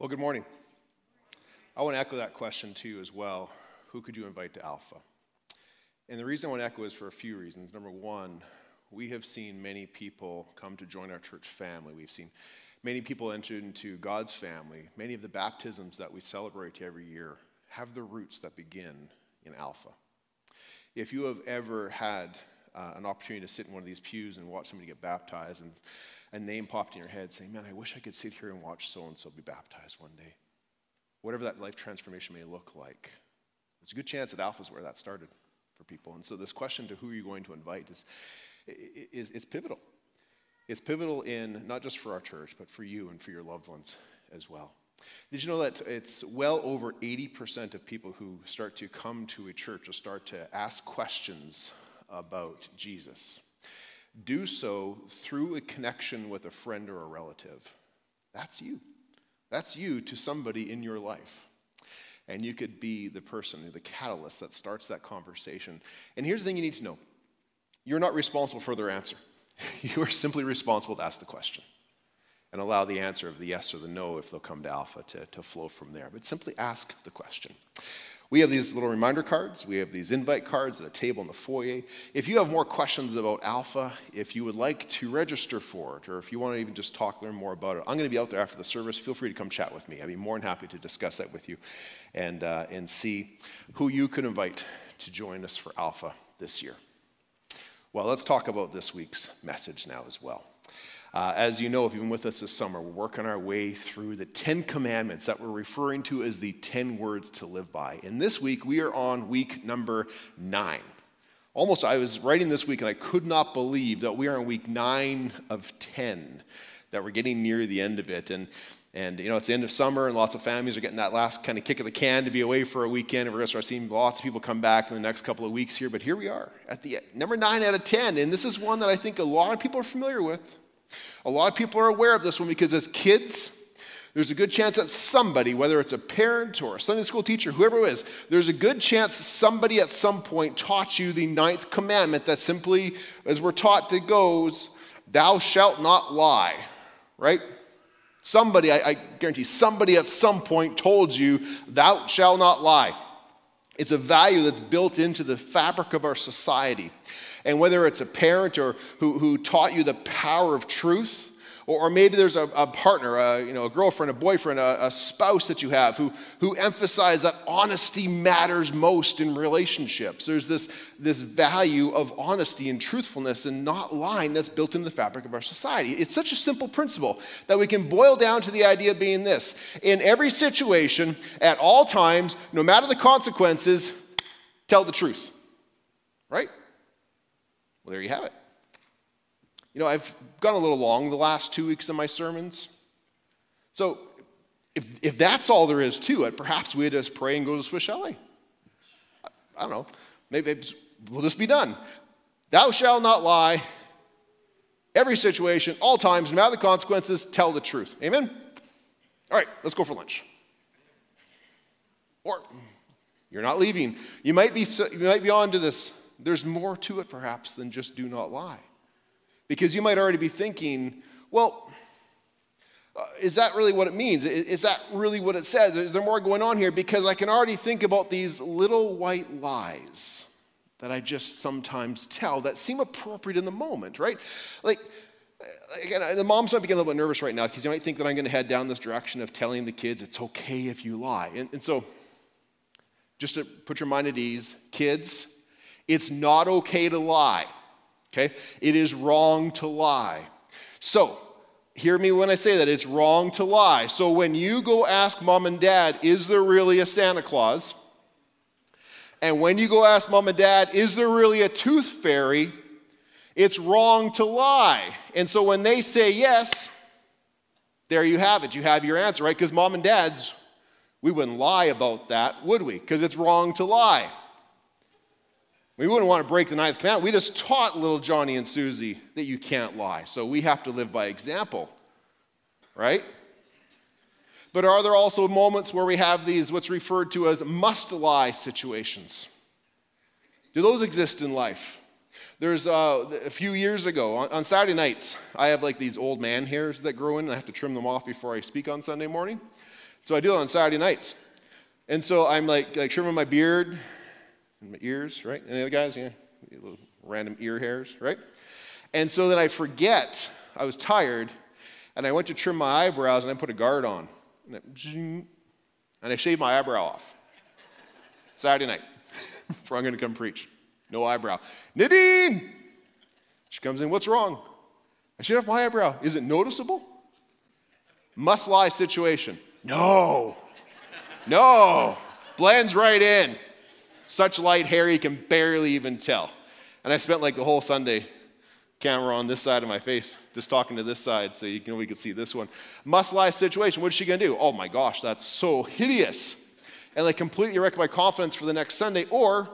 Well, good morning. I want to echo that question to you as well. Who could you invite to Alpha? And the reason I want to echo is for a few reasons. Number one, we have seen many people come to join our church family. We've seen many people enter into God's family. Many of the baptisms that we celebrate every year have their roots that begin in Alpha. If you have ever had an opportunity to sit in one of these pews and watch somebody get baptized and a name popped in your head saying, man, I wish I could sit here and watch so-and-so be baptized one day. Whatever that life transformation may look like, there's a good chance that Alpha's where that started for people. And so this question to who are you going to invite is pivotal. It's pivotal in not just for our church, but for you and for your loved ones as well. Did you know that it's well over 80% of people who start to come to a church or start to ask questions about Jesus do so through a connection with a friend or a relative? That's you. That's you to somebody in your life. And you could be the person, the catalyst that starts that conversation. And here's the thing you need to know. You're not responsible for their answer. You are simply responsible to ask the question and allow the answer of the yes or the no, if they'll come to Alpha, to flow from there. But simply ask the question. We have these little reminder cards. We have these invite cards at a table in the foyer. If you have more questions about Alpha, if you would like to register for it, or if you want to even just talk, learn more about it, I'm going to be out there after the service. Feel free to come chat with me. I'd be more than happy to discuss that with you and see who you could invite to join us for Alpha this year. Well, let's talk about this week's message now as well. As you know, if you've been with us this summer, we're working our way through the 10 Commandments that we're referring to as the 10 Words to Live By. And this week, we are on week number 9. Almost, I was writing this week, and I could not believe that we are on week 9 of 10, that we're getting near the end of it. And you know, it's the end of summer, and lots of families are getting that last kind of kick of the can to be away for a weekend. And we're going to start seeing lots of people come back in the next couple of weeks here. But here we are at the number 9 out of 10, and this is one that I think a lot of people are familiar with. A lot of people are aware of this one because as kids, there's a good chance that somebody, whether it's a parent or a Sunday school teacher, whoever it is, there's a good chance somebody at some point taught you the 9th commandment that simply, as we're taught, it goes, thou shalt not lie, right? Somebody, I guarantee, somebody at some point told you, thou shalt not lie. It's a value that's built into the fabric of our society. And whether it's a parent or who taught you the power of truth, or maybe there's a partner, a girlfriend, a boyfriend, a spouse that you have who emphasized that honesty matters most in relationships. There's this value of honesty and truthfulness and not lying that's built into the fabric of our society. It's such a simple principle that we can boil down to the idea being this: in every situation, at all times, no matter the consequences, tell the truth, right? Well, there you have it. You know, I've gone a little long the last 2 weeks of my sermons. So if that's all there is to it, perhaps we just pray and go to Swiss Chalet. I don't know. Maybe we'll just be done. Thou shalt not lie. Every situation, all times, no matter the consequences, tell the truth. Amen? All right, let's go for lunch. Or you're not leaving. You might be on to this. There's more to it, perhaps, than just do not lie. Because you might already be thinking, well, is that really what it means? Is that really what it says? Is there more going on here? Because I can already think about these little white lies that I just sometimes tell that seem appropriate in the moment, right? Like, again, the moms might be getting a little bit nervous right now because you might think that I'm going to head down this direction of telling the kids it's okay if you lie. And so, just to put your mind at ease, kids, it's not okay to lie, okay? It is wrong to lie. So, hear me when I say that. It's wrong to lie. So when you go ask mom and dad, is there really a Santa Claus? And when you go ask mom and dad, is there really a tooth fairy? It's wrong to lie. And so when they say yes, there you have it. You have your answer, right? Because mom and dads, we wouldn't lie about that, would we? Because it's wrong to lie. We wouldn't want to break the 9th commandment. We just taught little Johnny and Susie that you can't lie. So we have to live by example, right? But are there also moments where we have these what's referred to as must-lie situations? Do those exist in life? There's a few years ago, on Saturday nights, I have like these old man hairs that grow in, and I have to trim them off before I speak on Sunday morning. So I do it on Saturday nights. And so I'm like trimming my beard and my ears, right? Any other guys? Yeah, little random ear hairs, right? And so then I forget, I was tired, and I went to trim my eyebrows, and I put a guard on. And I shaved my eyebrow off. Saturday night, before I'm going to come preach. No eyebrow. Nadine! She comes in, what's wrong? I shaved off my eyebrow. Is it noticeable? Must lie situation. No. No. Blends right in. Such light hair you can barely even tell. And I spent like the whole Sunday camera on this side of my face, just talking to this side so you can, we could see this one. Must lie situation. What's she going to do? Oh my gosh, that's so hideous. And like completely wrecked my confidence for the next Sunday. Or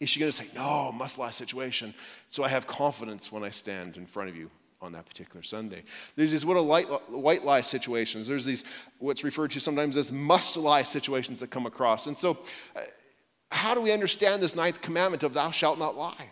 is she going to say, no, must lie situation, so I have confidence when I stand in front of you on that particular Sunday? There's these little white lie situations. There's these what's referred to sometimes as must lie situations that come across. And so how do we understand this ninth commandment of thou shalt not lie?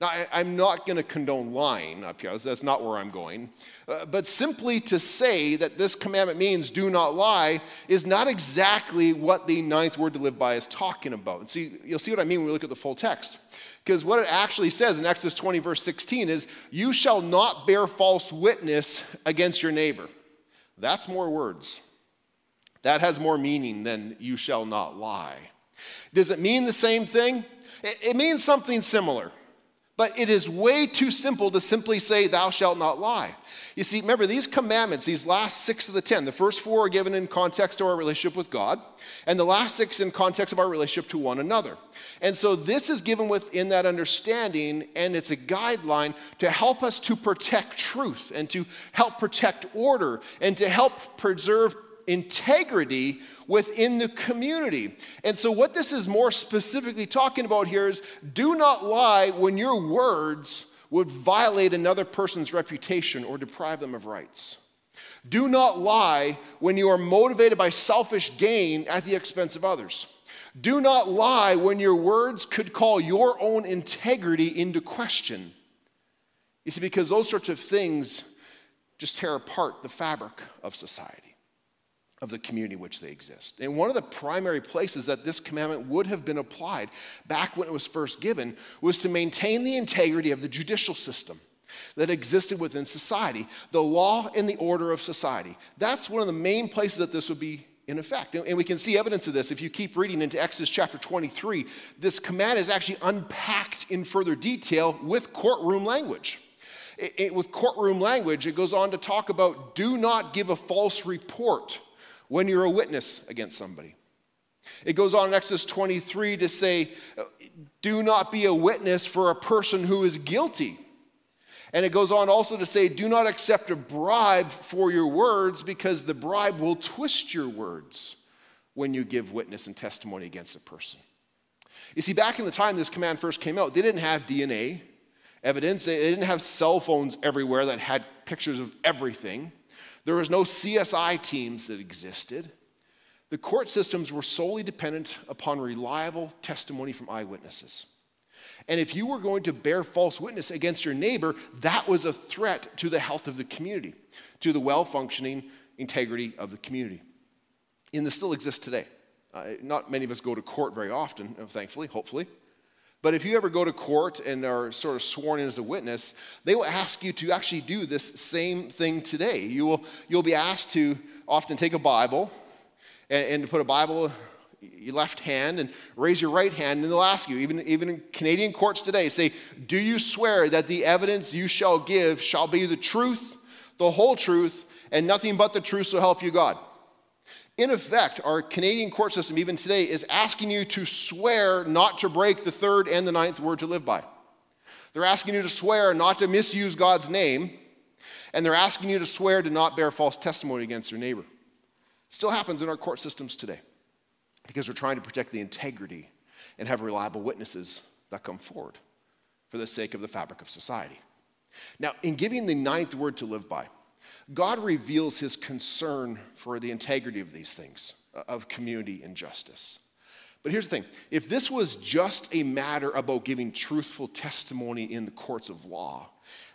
Now, I'm not going to condone lying up here. That's not where I'm going. But simply to say that this commandment means do not lie is not exactly what the ninth word to live by is talking about. And see, you'll see what I mean when we look at the full text. Because what it actually says in Exodus 20, verse 16 is, you shall not bear false witness against your neighbor. That's more words. That has more meaning than you shall not lie. Does it mean the same thing? It means something similar. But it is way too simple to simply say, thou shalt not lie. You see, remember, these commandments, these last 6 of the 10, the first 4 are given in context to our relationship with God, and the last 6 in context of our relationship to one another. And so this is given within that understanding, and it's a guideline to help us to protect truth, and to help protect order, and to help preserve integrity within the community. And so what this is more specifically talking about here is do not lie when your words would violate another person's reputation or deprive them of rights. Do not lie when you are motivated by selfish gain at the expense of others. Do not lie when your words could call your own integrity into question. You see, because those sorts of things just tear apart the fabric of society, of the community in which they exist. And one of the primary places that this commandment would have been applied back when it was first given was to maintain the integrity of the judicial system that existed within society, the law and the order of society. That's one of the main places that this would be in effect. And we can see evidence of this if you keep reading into Exodus chapter 23. This command is actually unpacked in further detail with courtroom language. With courtroom language, it goes on to talk about do not give a false report when you're a witness against somebody. It goes on in Exodus 23 to say, do not be a witness for a person who is guilty. And it goes on also to say, do not accept a bribe for your words, because the bribe will twist your words when you give witness and testimony against a person. You see, back in the time this command first came out, they didn't have DNA evidence. They didn't have cell phones everywhere that had pictures of everything. There was no CSI teams that existed. The court systems were solely dependent upon reliable testimony from eyewitnesses. And if you were going to bear false witness against your neighbor, that was a threat to the health of the community, to the well-functioning integrity of the community. And this still exists today. Not many of us go to court very often, thankfully, hopefully. But if you ever go to court and are sort of sworn in as a witness, they will ask you to actually do this same thing today. You'll be asked to often take a Bible and to put a Bible in your left hand and raise your right hand, and they'll ask you, even in Canadian courts today, say, do you swear that the evidence you shall give shall be the truth, the whole truth, and nothing but the truth, so help you God? In effect, our Canadian court system, even today, is asking you to swear not to break the 3rd and the 9th word to live by. They're asking you to swear not to misuse God's name, and they're asking you to swear to not bear false testimony against your neighbor. Still happens in our court systems today, because we're trying to protect the integrity and have reliable witnesses that come forward for the sake of the fabric of society. Now, in giving the 9th word to live by, God reveals his concern for the integrity of these things, of community and justice. But here's the thing. If this was just a matter about giving truthful testimony in the courts of law,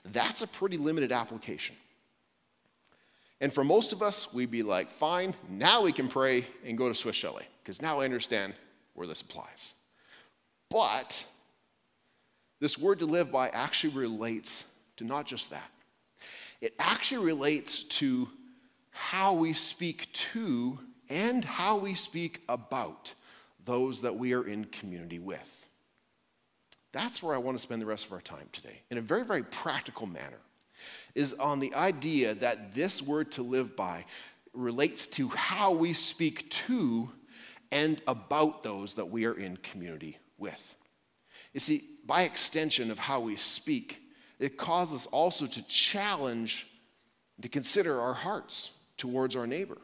that's a pretty limited application. And for most of us, we'd be like, fine, now we can pray and go to Swiss Chalet, because now I understand where this applies. But this word to live by actually relates to not just that. It actually relates to how we speak to and how we speak about those that we are in community with. That's where I want to spend the rest of our time today, in a very, very practical manner, is on the idea that this word to live by relates to how we speak to and about those that we are in community with. You see, by extension of how we speak, it causes us also to challenge, to consider our hearts towards our neighbor,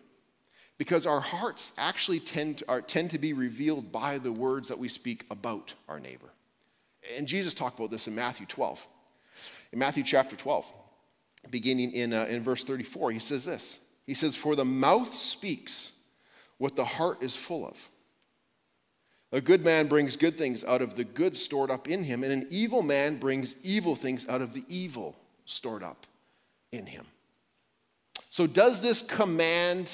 because our hearts actually tend to be revealed by the words that we speak about our neighbor. And Jesus talked about this in Matthew 12. In Matthew chapter 12, beginning in verse 34, he says this. He says, "For the mouth speaks what the heart is full of. A good man brings good things out of the good stored up in him, and an evil man brings evil things out of the evil stored up in him." So does this command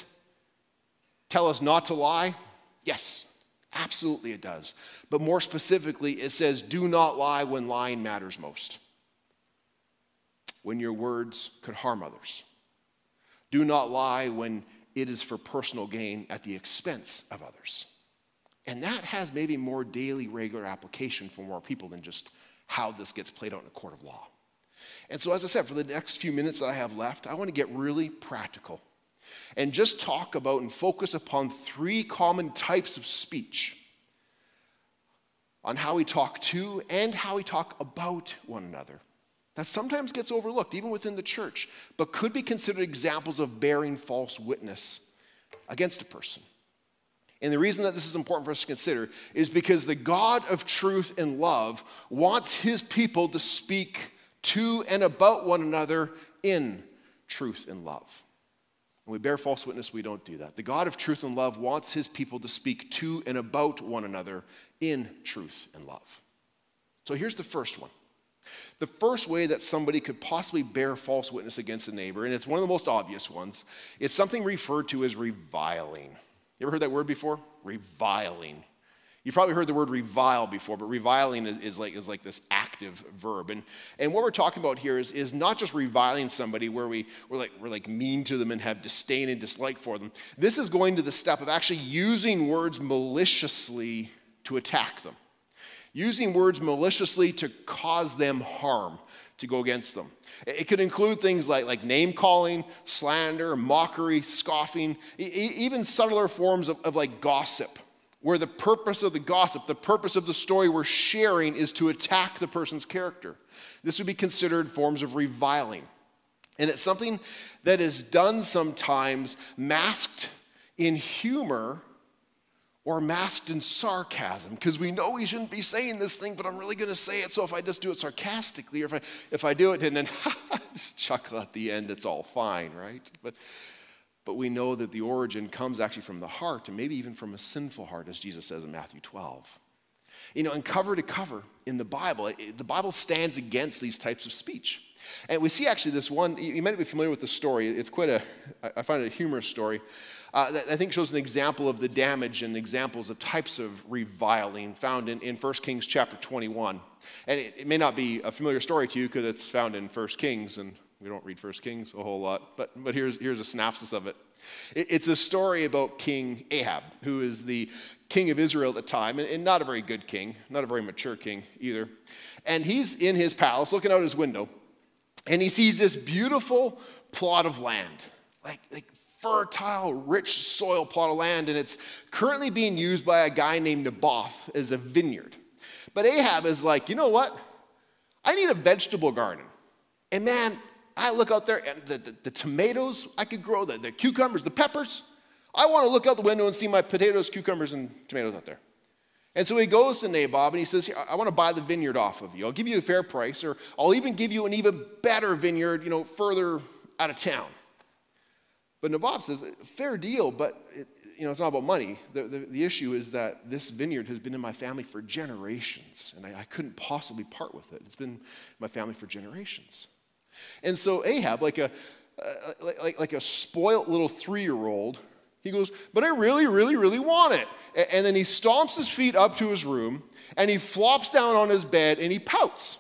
tell us not to lie? Yes, absolutely it does. But more specifically, it says, do not lie when lying matters most, when your words could harm others. Do not lie when it is for personal gain at the expense of others. And that has maybe more daily, regular application for more people than just how this gets played out in a court of law. And so, as I said, for the next few minutes that I have left, I want to get really practical and just talk about and focus upon three common types of speech, on how we talk to and how we talk about one another. That sometimes gets overlooked, even within the church, but could be considered examples of bearing false witness against a person. And the reason that this is important for us to consider is because the God of truth and love wants his people to speak to and about one another in truth and love. When we bear false witness, we don't do that. The God of truth and love wants his people to speak to and about one another in truth and love. So here's the first one. The first way that somebody could possibly bear false witness against a neighbor, and it's one of the most obvious ones, is something referred to as reviling. You ever heard that word before? Reviling. You've probably heard the word revile before, but reviling is like this active verb. And what we're talking about here is not just reviling somebody where we're like mean to them and have disdain and dislike for them. This is going to the step of actually using words maliciously to attack them, using words maliciously to cause them harm, to go against them. It could include things like name-calling, slander, mockery, scoffing, even subtler forms of like gossip, where the purpose of the gossip, the purpose of the story we're sharing is to attack the person's character. This would be considered forms of reviling. And it's something that is done sometimes masked in humor or masked in sarcasm, because we know we shouldn't be saying this thing, but I'm really going to say it, so if I just do it sarcastically, or if I do it and then just chuckle at the end, it's all fine, right? But we know that the origin comes actually from the heart, and maybe even from a sinful heart, as Jesus says in Matthew 12. You know, and cover to cover in the Bible, the Bible stands against these types of speech. And we see actually this one, you might be familiar with the story. It's I find it a humorous story that I think shows an example of the damage and examples of types of reviling found in 1 Kings chapter 21. And it may not be a familiar story to you because it's found in 1 Kings, and we don't read 1 Kings a whole lot, but here's a synopsis of it. It's a story about King Ahab, who is the king of Israel at the time, and not a very good king, not a very mature king either. And he's in his palace looking out his window, and he sees this beautiful plot of land, like fertile, rich soil plot of land, and it's currently being used by a guy named Naboth as a vineyard. But Ahab is like, you know what? I need a vegetable garden. And man, I look out there, and the tomatoes I could grow, the cucumbers, the peppers. I want to look out the window and see my potatoes, cucumbers, and tomatoes out there. And so he goes to Naboth and he says, I want to buy the vineyard off of you. I'll give you a fair price, or I'll even give you an even better vineyard, you know, further out of town. But Naboth says, fair deal, but it's not about money. The issue is that this vineyard has been in my family for generations, and I couldn't possibly part with it. It's been in my family for generations. And so Ahab, like a like a spoiled little three-year-old. He goes, but I really, really, really want it. And then he stomps his feet up to his room, and he flops down on his bed, and he pouts.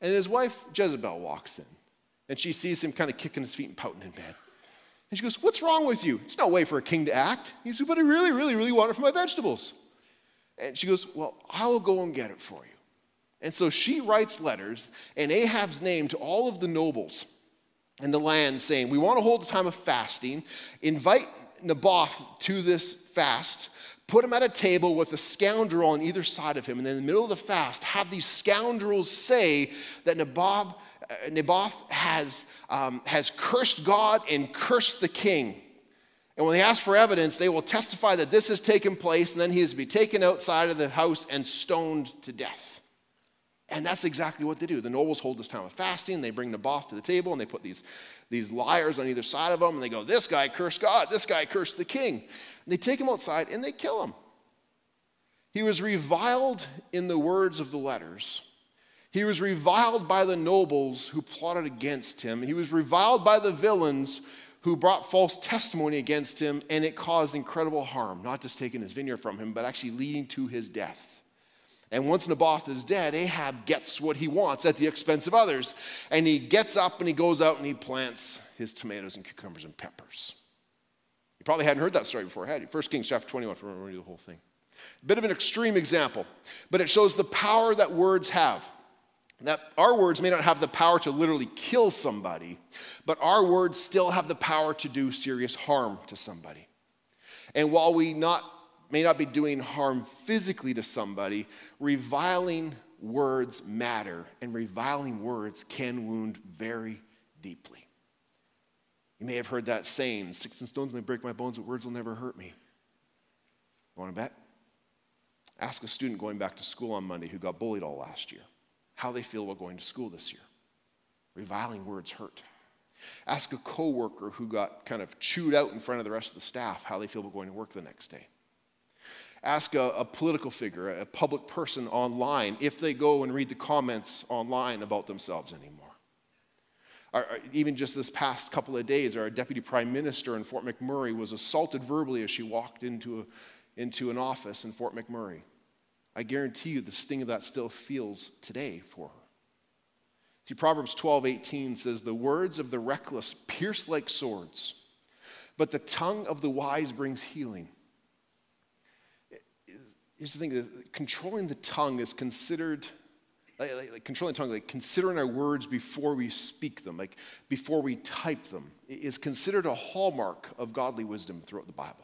And his wife, Jezebel, walks in, and she sees him kind of kicking his feet and pouting in bed. And she goes, what's wrong with you? It's no way for a king to act. He says, but I really, really, really want it for my vegetables. And she goes, well, I will go and get it for you. And so she writes letters in Ahab's name to all of the nobles in the land saying, we want to hold a time of fasting. Invite Naboth to this fast. Put him at a table with a scoundrel on either side of him. And then in the middle of the fast, have these scoundrels say that Naboth has cursed God and cursed the king. And when they ask for evidence, they will testify that this has taken place, and then he is to be taken outside of the house and stoned to death. And that's exactly what they do. The nobles hold this time of fasting. They bring Naboth to the table, and they put these liars on either side of them, and they go, this guy cursed God. This guy cursed the king. And they take him outside, and they kill him. He was reviled in the words of the letters. He was reviled by the nobles who plotted against him. He was reviled by the villains who brought false testimony against him, and it caused incredible harm, not just taking his vineyard from him, but actually leading to his death. And once Naboth is dead, Ahab gets what he wants at the expense of others. And he gets up and he goes out and he plants his tomatoes and cucumbers and peppers. You probably hadn't heard that story before, had you? 1 Kings chapter 21, if I remember the whole thing. A bit of an extreme example, but it shows the power that words have. That our words may not have the power to literally kill somebody, but our words still have the power to do serious harm to somebody. And while we may not be doing harm physically to somebody, reviling words matter, and reviling words can wound very deeply. You may have heard that saying, sticks and stones may break my bones, but words will never hurt me. You want to bet? Ask a student going back to school on Monday who got bullied all last year how they feel about going to school this year. Reviling words hurt. Ask a coworker who got kind of chewed out in front of the rest of the staff how they feel about going to work the next day. Ask a political figure, a public person online, if they go and read the comments online about themselves anymore. Or even just this past couple of days, our deputy prime minister in Fort McMurray was assaulted verbally as she walked into an office in Fort McMurray. I guarantee you the sting of that still feels today for her. See, Proverbs 12:18 says, the words of the reckless pierce like swords, but the tongue of the wise brings healing. Here's the thing, controlling the tongue is considered, considering our words before we speak them, like before we type them, is considered a hallmark of godly wisdom throughout the Bible.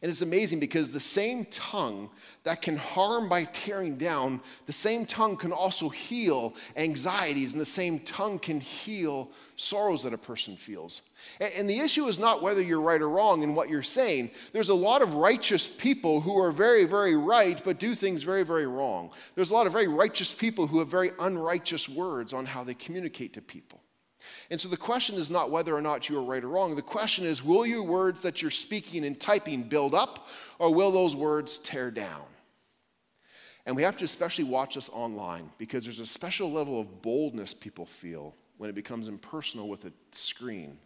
And it's amazing because the same tongue that can harm by tearing down, the same tongue can also heal anxieties, and the same tongue can heal sorrows that a person feels. And the issue is not whether you're right or wrong in what you're saying. There's a lot of righteous people who are very, very right, but do things very, very wrong. There's a lot of very righteous people who have very unrighteous words on how they communicate to people. And so the question is not whether or not you are right or wrong. The question is, will your words that you're speaking and typing build up, or will those words tear down? And we have to especially watch this online, because there's a special level of boldness people feel when it becomes impersonal with a screen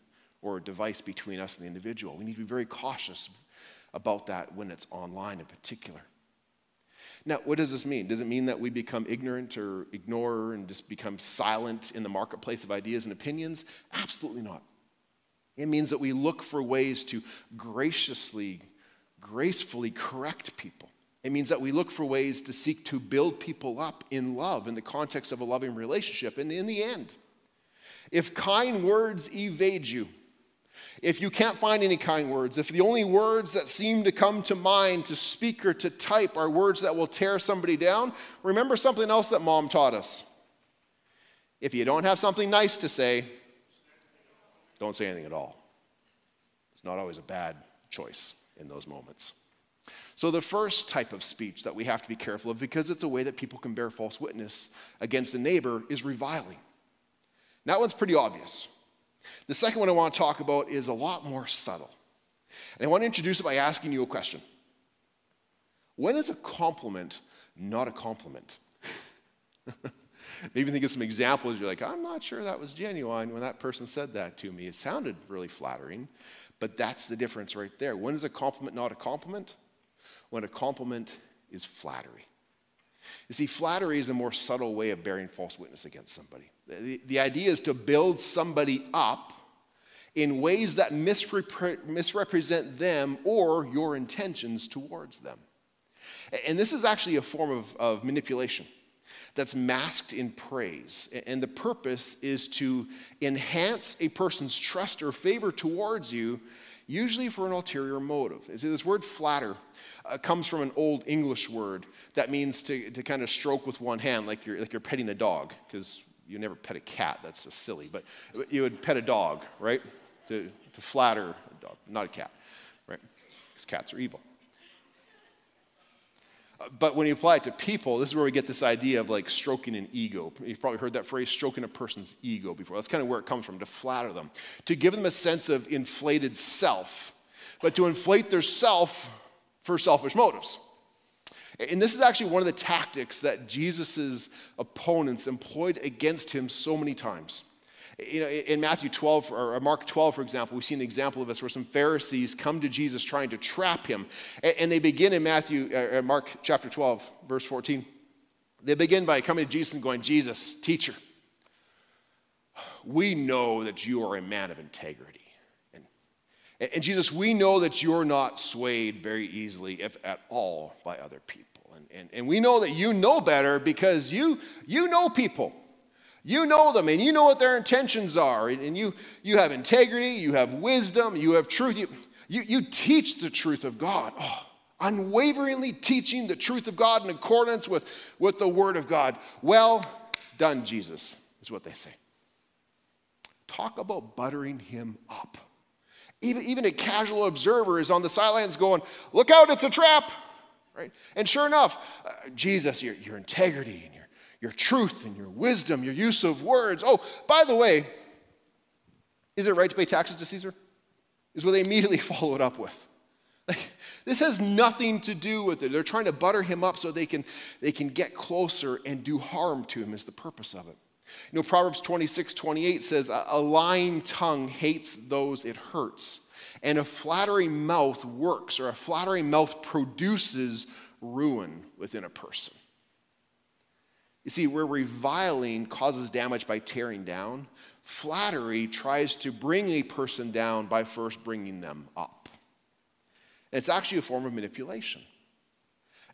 or a device between us and the individual. We need to be very cautious about that when it's online in particular. Now, what does this mean? Does it mean that we become ignorant or ignore and just become silent in the marketplace of ideas and opinions? Absolutely not. It means that we look for ways to gracefully correct people. It means that we look for ways to seek to build people up in love in the context of a loving relationship. And in the end, if kind words evade you, if you can't find any kind words, if the only words that seem to come to mind to speak or to type are words that will tear somebody down, remember something else that Mom taught us. If you don't have something nice to say, don't say anything at all. It's not always a bad choice in those moments. So the first type of speech that we have to be careful of, because it's a way that people can bear false witness against a neighbor, is reviling. That one's pretty obvious. The second one I want to talk about is a lot more subtle. And I want to introduce it by asking you a question. When is a compliment not a compliment? Maybe think of some examples. You're like, I'm not sure that was genuine when that person said that to me. It sounded really flattering, but that's the difference right there. When is a compliment not a compliment? When a compliment is flattery. You see, flattery is a more subtle way of bearing false witness against somebody. The idea is to build somebody up in ways that misrepresent them or your intentions towards them. And this is actually a form of manipulation that's masked in praise. And the purpose is to enhance a person's trust or favor towards you, usually for an ulterior motive. You see, this word flatter comes from an old English word that means to kind of stroke with one hand, like you're petting a dog, because you never pet a cat, that's just silly, but you would pet a dog, right? To flatter a dog, not a cat, right? Because cats are evil. But when you apply it to people, this is where we get this idea of like stroking an ego. You've probably heard that phrase, stroking a person's ego before. That's kind of where it comes from, to flatter them, to give them a sense of inflated self, but to inflate their self for selfish motives. And this is actually one of the tactics that Jesus' opponents employed against him so many times. You know, in Matthew 12, or Mark 12, for example, we see an example of this where some Pharisees come to Jesus trying to trap him. And they begin in Mark chapter 12, verse 14. They begin by coming to Jesus and going, Jesus, teacher, we know that you are a man of integrity. And Jesus, we know that you're not swayed very easily, if at all, by other people. And we know that you know better because you know people. You know them, and you know what their intentions are. And you have integrity, you have wisdom, you have truth. You teach the truth of God. Oh, unwaveringly teaching the truth of God in accordance with the word of God. Well done, Jesus, is what they say. Talk about buttering him up. Even a casual observer is on the sidelines going, look out, it's a trap, right? And sure enough, Jesus, your integrity and your truth and your wisdom, your use of words. Oh, by the way, is it right to pay taxes to Caesar? Is what they immediately followed up with. Like, this has nothing to do with it. They're trying to butter him up so they can get closer and do harm to him is the purpose of it. You know, Proverbs 26:28 says, a lying tongue hates those it hurts, and a flattering mouth works, or a flattering mouth produces ruin within a person. You see, where reviling causes damage by tearing down, flattery tries to bring a person down by first bringing them up. And it's actually a form of manipulation,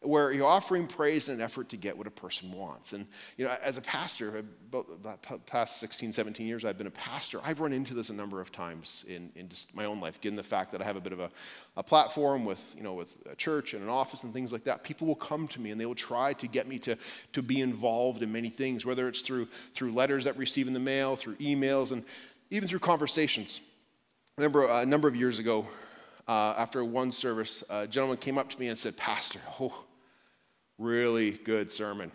where you're offering praise in an effort to get what a person wants. And, you know, as a pastor, about past 16, 17 years I've been a pastor, I've run into this a number of times in just my own life, given the fact that I have a bit of a platform with a church and an office and things like that. People will come to me and they will try to get me to be involved in many things, whether it's through letters that we receive in the mail, through emails, and even through conversations. I remember a number of years ago, after one service, a gentleman came up to me and said, Pastor, oh, really good sermon.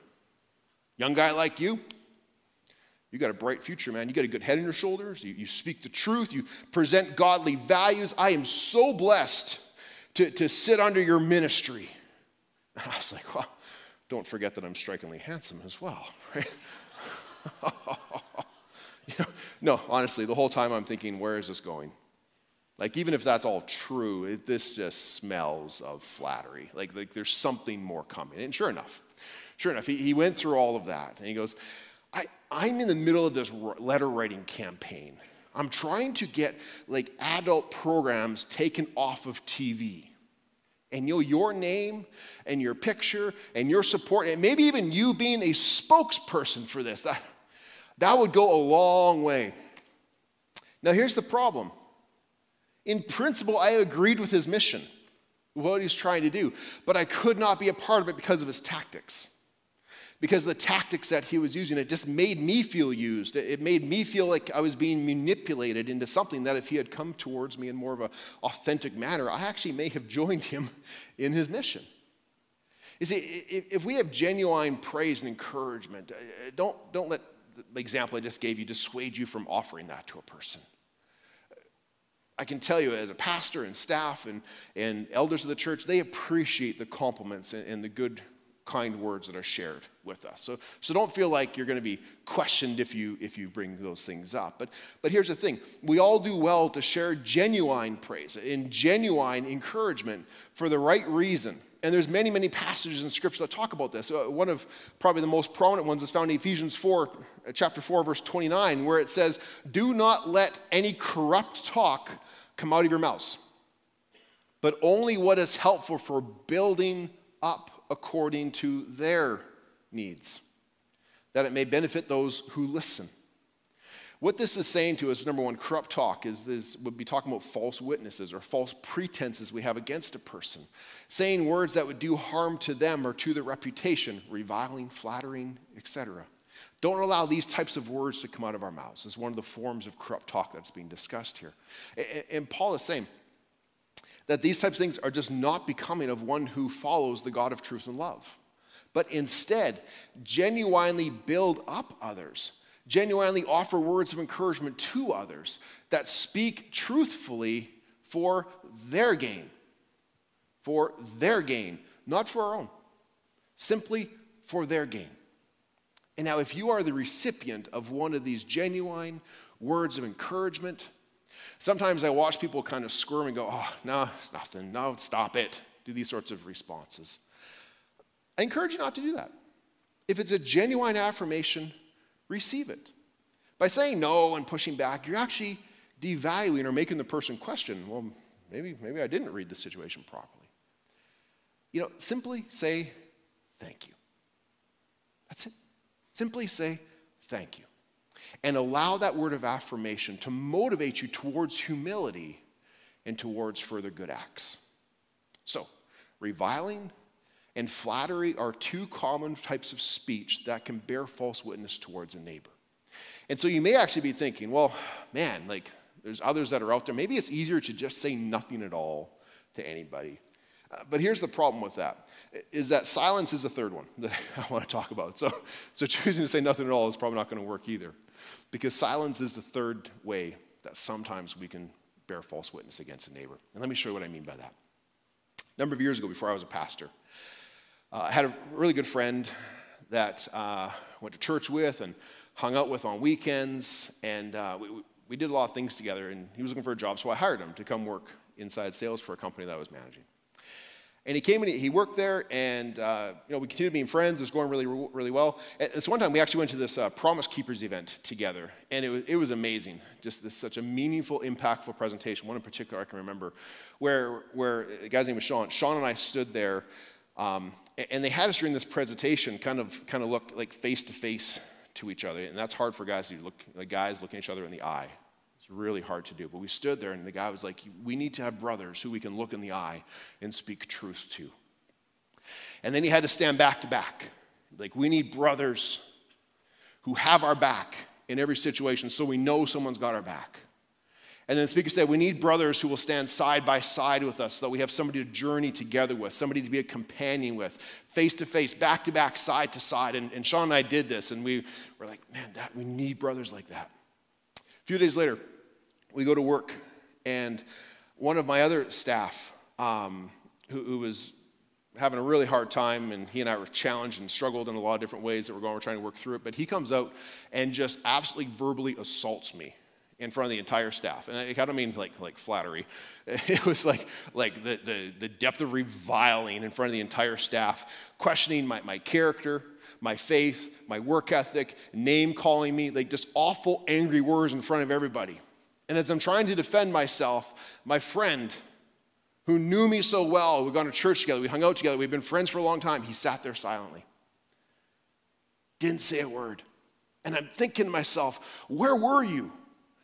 Young guy like you, you got a bright future, man. You got a good head on your shoulders. You speak the truth. You present godly values. I am so blessed to sit under your ministry. And I was like, well, don't forget that I'm strikingly handsome as well, right? You know, no, honestly, the whole time I'm thinking, where is this going? Like, even if that's all true, this just smells of flattery. Like there's something more coming. And sure enough, he went through all of that. And he goes, I'm in the middle of this letter writing campaign. I'm trying to get, like, adult programs taken off of TV. And your name and your picture and your support, and maybe even you being a spokesperson for this, that would go a long way. Now, here's the problem. In principle, I agreed with his mission, what he's trying to do, but I could not be a part of it because of his tactics. Because the tactics that he was using, it just made me feel used. It made me feel like I was being manipulated into something that if he had come towards me in more of an authentic manner, I actually may have joined him in his mission. You see, if we have genuine praise and encouragement, don't let the example I just gave you dissuade you from offering that to a person. I can tell you as a pastor and staff and elders of the church, they appreciate the compliments and the good kind words that are shared with us. So don't feel like you're going to be questioned if you bring those things up. But here's the thing. We all do well to share genuine praise and genuine encouragement for the right reason. And there's many, many passages in Scripture that talk about this. One of probably the most prominent ones is found in Ephesians chapter 4, verse 29, where it says, "Do not let any corrupt talk come out of your mouths, but only what is helpful for building up according to their needs, that it may benefit those who listen." What this is saying to us, number one, corrupt talk would be talking about false witnesses or false pretenses we have against a person, saying words that would do harm to them or to their reputation, reviling, flattering, etc. Don't allow these types of words to come out of our mouths. It's one of the forms of corrupt talk that's being discussed here. And Paul is saying that these types of things are just not becoming of one who follows the God of truth and love, but instead genuinely build up others, genuinely offer words of encouragement to others that speak truthfully for their gain, not for our own, simply for their gain. And now if you are the recipient of one of these genuine words of encouragement, sometimes I watch people kind of squirm and go, "Oh, no, it's nothing, no, stop it," do these sorts of responses. I encourage you not to do that. If it's a genuine affirmation, receive it. By saying no and pushing back, you're actually devaluing or making the person question, "Well, maybe I didn't read the situation properly." Simply say thank you. That's it. Simply say thank you. And allow that word of affirmation to motivate you towards humility and towards further good acts. So, reviling and flattery are two common types of speech that can bear false witness towards a neighbor. And so you may actually be thinking, "Well, man, like there's others that are out there. Maybe it's easier to just say nothing at all to anybody." But here's the problem with that, is that silence is the third one that I want to talk about. So choosing to say nothing at all is probably not going to work either, because silence is the third way that sometimes we can bear false witness against a neighbor. And let me show you what I mean by that. A number of years ago, before I was a pastor, I had a really good friend that I went to church with and hung out with on weekends, and we did a lot of things together, and he was looking for a job, so I hired him to come work inside sales for a company that I was managing. And he came and he worked there, and we continued being friends. It was going really, really well. At this one time, we actually went to this Promise Keepers event together, and it was amazing. Just such a meaningful, impactful presentation. One in particular I can remember, where the guy's name was Sean. Sean and I stood there, and they had us during this presentation kind of look like face to face to each other, and that's hard for guys to look. The guys looking each other in the eye. It's really hard to do, but we stood there, and the guy was like, "We need to have brothers who we can look in the eye and speak truth to." And then he had to stand back to back. Like, we need brothers who have our back in every situation, so we know someone's got our back. And then the speaker said, "We need brothers who will stand side by side with us, so that we have somebody to journey together with, somebody to be a companion with, face to face, back to back, side to side." And Sean and I did this, and we were like, "Man, we need brothers like that." A few days later, we go to work, and one of my other staff, who was having a really hard time, and he and I were challenged and struggled in a lot of different ways that we're trying to work through it, but he comes out and just absolutely verbally assaults me in front of the entire staff. And I don't mean like flattery. It was like the depth of reviling in front of the entire staff, questioning my character, my faith, my work ethic, name-calling me, like just awful, angry words in front of everybody. And as I'm trying to defend myself, my friend, who knew me so well, we'd gone to church together, we hung out together, we'd been friends for a long time, he sat there silently. Didn't say a word. And I'm thinking to myself, where were you?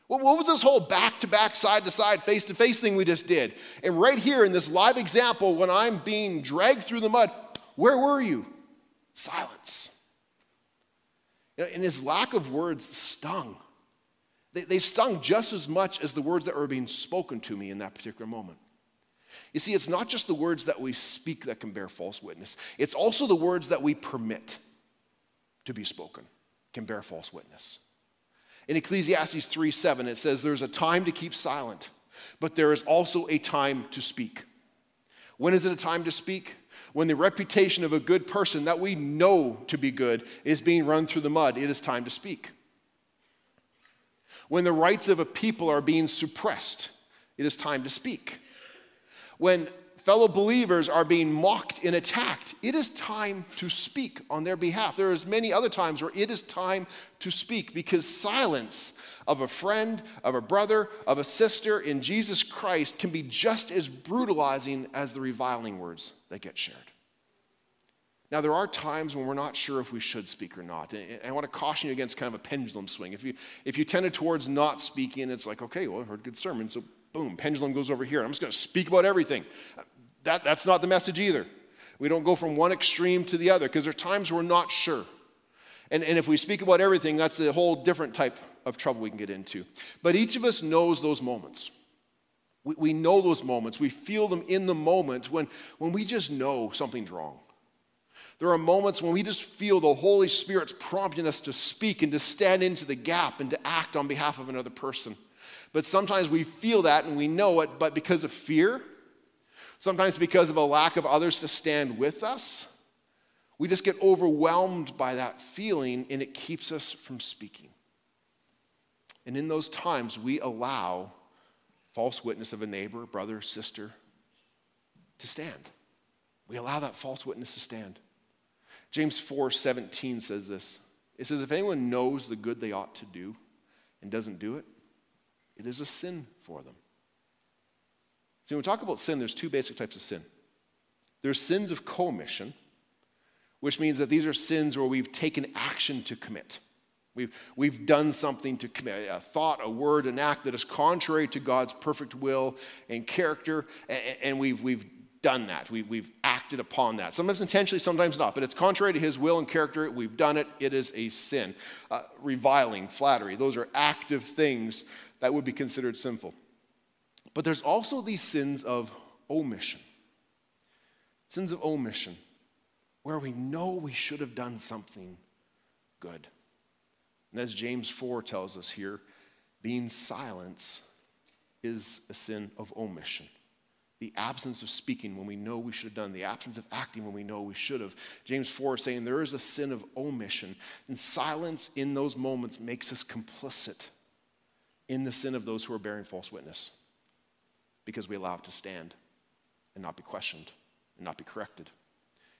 What was this whole back-to-back, side-to-side, face-to-face thing we just did? And right here in this live example, when I'm being dragged through the mud, where were you? Silence. And his lack of words stung. They stung just as much as the words that were being spoken to me in that particular moment. You see, it's not just the words that we speak that can bear false witness. It's also the words that we permit to be spoken can bear false witness. In Ecclesiastes 3:7, it says, "There's a time to keep silent, but there is also a time to speak." When is it a time to speak? When the reputation of a good person that we know to be good is being run through the mud, it is time to speak. When the rights of a people are being suppressed, it is time to speak. When fellow believers are being mocked and attacked, it is time to speak on their behalf. There is many other times where it is time to speak, because silence of a friend, of a brother, of a sister in Jesus Christ can be just as brutalizing as the reviling words that get shared. Now, there are times when we're not sure if we should speak or not. And I want to caution you against kind of a pendulum swing. If you tended towards not speaking, it's like, okay, well, I heard a good sermon, so boom, pendulum goes over here. I'm just going to speak about everything. That's not the message either. We don't go from one extreme to the other, because there are times we're not sure. And if we speak about everything, that's a whole different type of trouble we can get into. But each of us knows those moments. We know those moments. We feel them in the moment when we just know something's wrong. There are moments when we just feel the Holy Spirit's prompting us to speak and to stand into the gap and to act on behalf of another person. But sometimes we feel that and we know it, but because of fear, sometimes because of a lack of others to stand with us, we just get overwhelmed by that feeling, and it keeps us from speaking. And in those times, we allow false witness of a neighbor, brother, sister to stand. We allow that false witness to stand. James 4:17 says this. It says, if anyone knows the good they ought to do and doesn't do it, it is a sin for them. See, when we talk about sin, there's two basic types of sin. There's sins of commission, which means that these are sins where we've taken action to commit. We've done something to commit, a thought, a word, an act that is contrary to God's perfect will and character, and we've done that. We've acted upon that. Sometimes intentionally, sometimes not, but it's contrary to his will and character. We've done it. It is a sin. Reviling, flattery, those are active things that would be considered sinful. But there's also these sins of omission. Sins of omission, where we know we should have done something good. And as James 4 tells us here, being silent is a sin of omission. The absence of speaking when we know we should have done, the absence of acting when we know we should have. James 4 is saying there is a sin of omission, and silence in those moments makes us complicit in the sin of those who are bearing false witness, because we allow it to stand and not be questioned and not be corrected.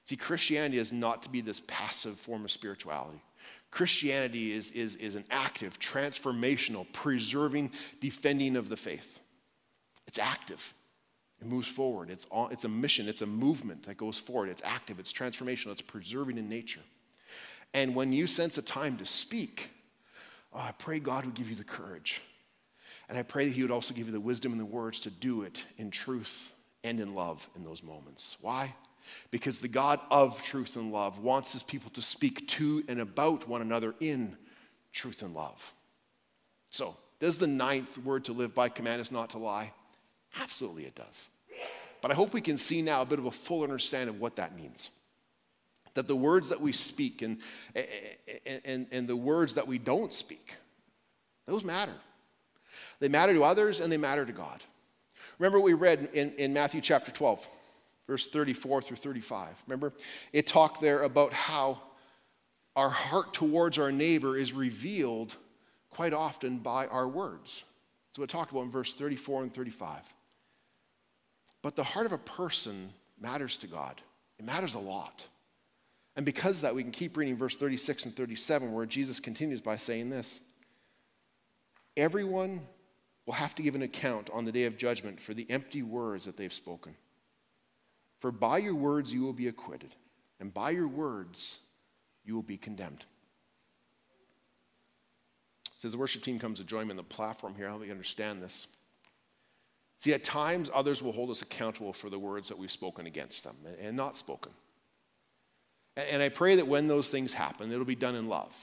See, Christianity is not to be this passive form of spirituality. Christianity is an active, transformational, preserving, defending of the faith. It's active. It moves forward. It's a mission. It's a movement that goes forward. It's active. It's transformational. It's preserving in nature. And when you sense a time to speak, I pray God would give you the courage. And I pray that he would also give you the wisdom and the words to do it in truth and in love in those moments. Why? Because the God of truth and love wants his people to speak to and about one another in truth and love. So, does the 9th word to live by command us not to lie? Absolutely it does. But I hope we can see now a bit of a full understanding of what that means. That the words that we speak and the words that we don't speak, those matter. They matter to others and they matter to God. Remember what we read in Matthew chapter 12, verse 34 through 35. Remember, it talked there about how our heart towards our neighbor is revealed quite often by our words. That's what it talked about in verse 34 and 35. But the heart of a person matters to God. It matters a lot. And because of that, we can keep reading verse 36 and 37, where Jesus continues by saying this. Everyone will have to give an account on the day of judgment for the empty words that they've spoken. For by your words you will be acquitted, and by your words you will be condemned. So as the worship team comes to join me on the platform here, help me understand this. See, at times others will hold us accountable for the words that we've spoken against them and not spoken. And I pray that when those things happen, it'll be done in love.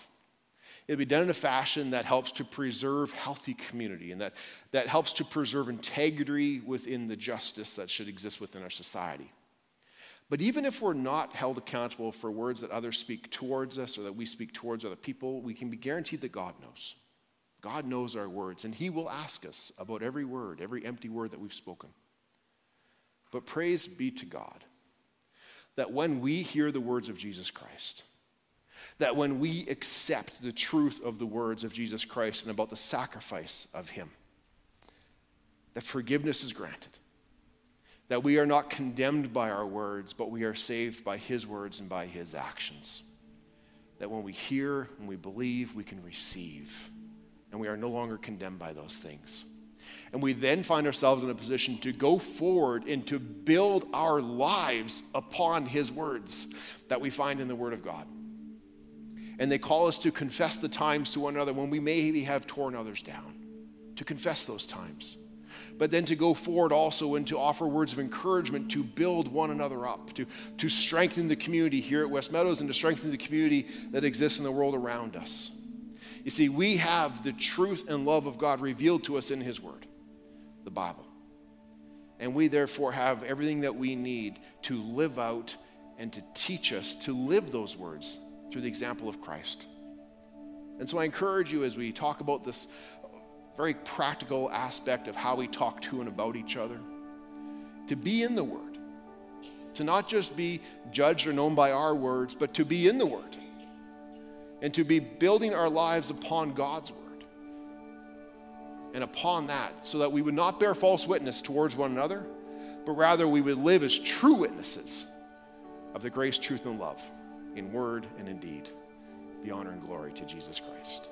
It'll be done in a fashion that helps to preserve healthy community and that helps to preserve integrity within the justice that should exist within our society. But even if we're not held accountable for words that others speak towards us or that we speak towards other people, we can be guaranteed that God knows. God knows our words, and he will ask us about every word, every empty word that we've spoken. But praise be to God that when we hear the words of Jesus Christ, that when we accept the truth of the words of Jesus Christ and about the sacrifice of him, that forgiveness is granted, that we are not condemned by our words, but we are saved by his words and by his actions. That when we hear, when we believe, we can receive, and we are no longer condemned by those things. And we then find ourselves in a position to go forward and to build our lives upon his words that we find in the Word of God. And they call us to confess the times to one another when we maybe have torn others down, to confess those times. But then to go forward also and to offer words of encouragement to build one another up, to strengthen the community here at West Meadows and to strengthen the community that exists in the world around us. You see, we have the truth and love of God revealed to us in his word, the Bible. And we therefore have everything that we need to live out and to teach us to live those words through the example of Christ. And so I encourage you, as we talk about this very practical aspect of how we talk to and about each other, to be in the Word, to not just be judged or known by our words, but to be in the Word and to be building our lives upon God's Word and upon that, so that we would not bear false witness towards one another, but rather we would live as true witnesses of the grace, truth, and love in word and in deed. Be honor and glory to Jesus Christ.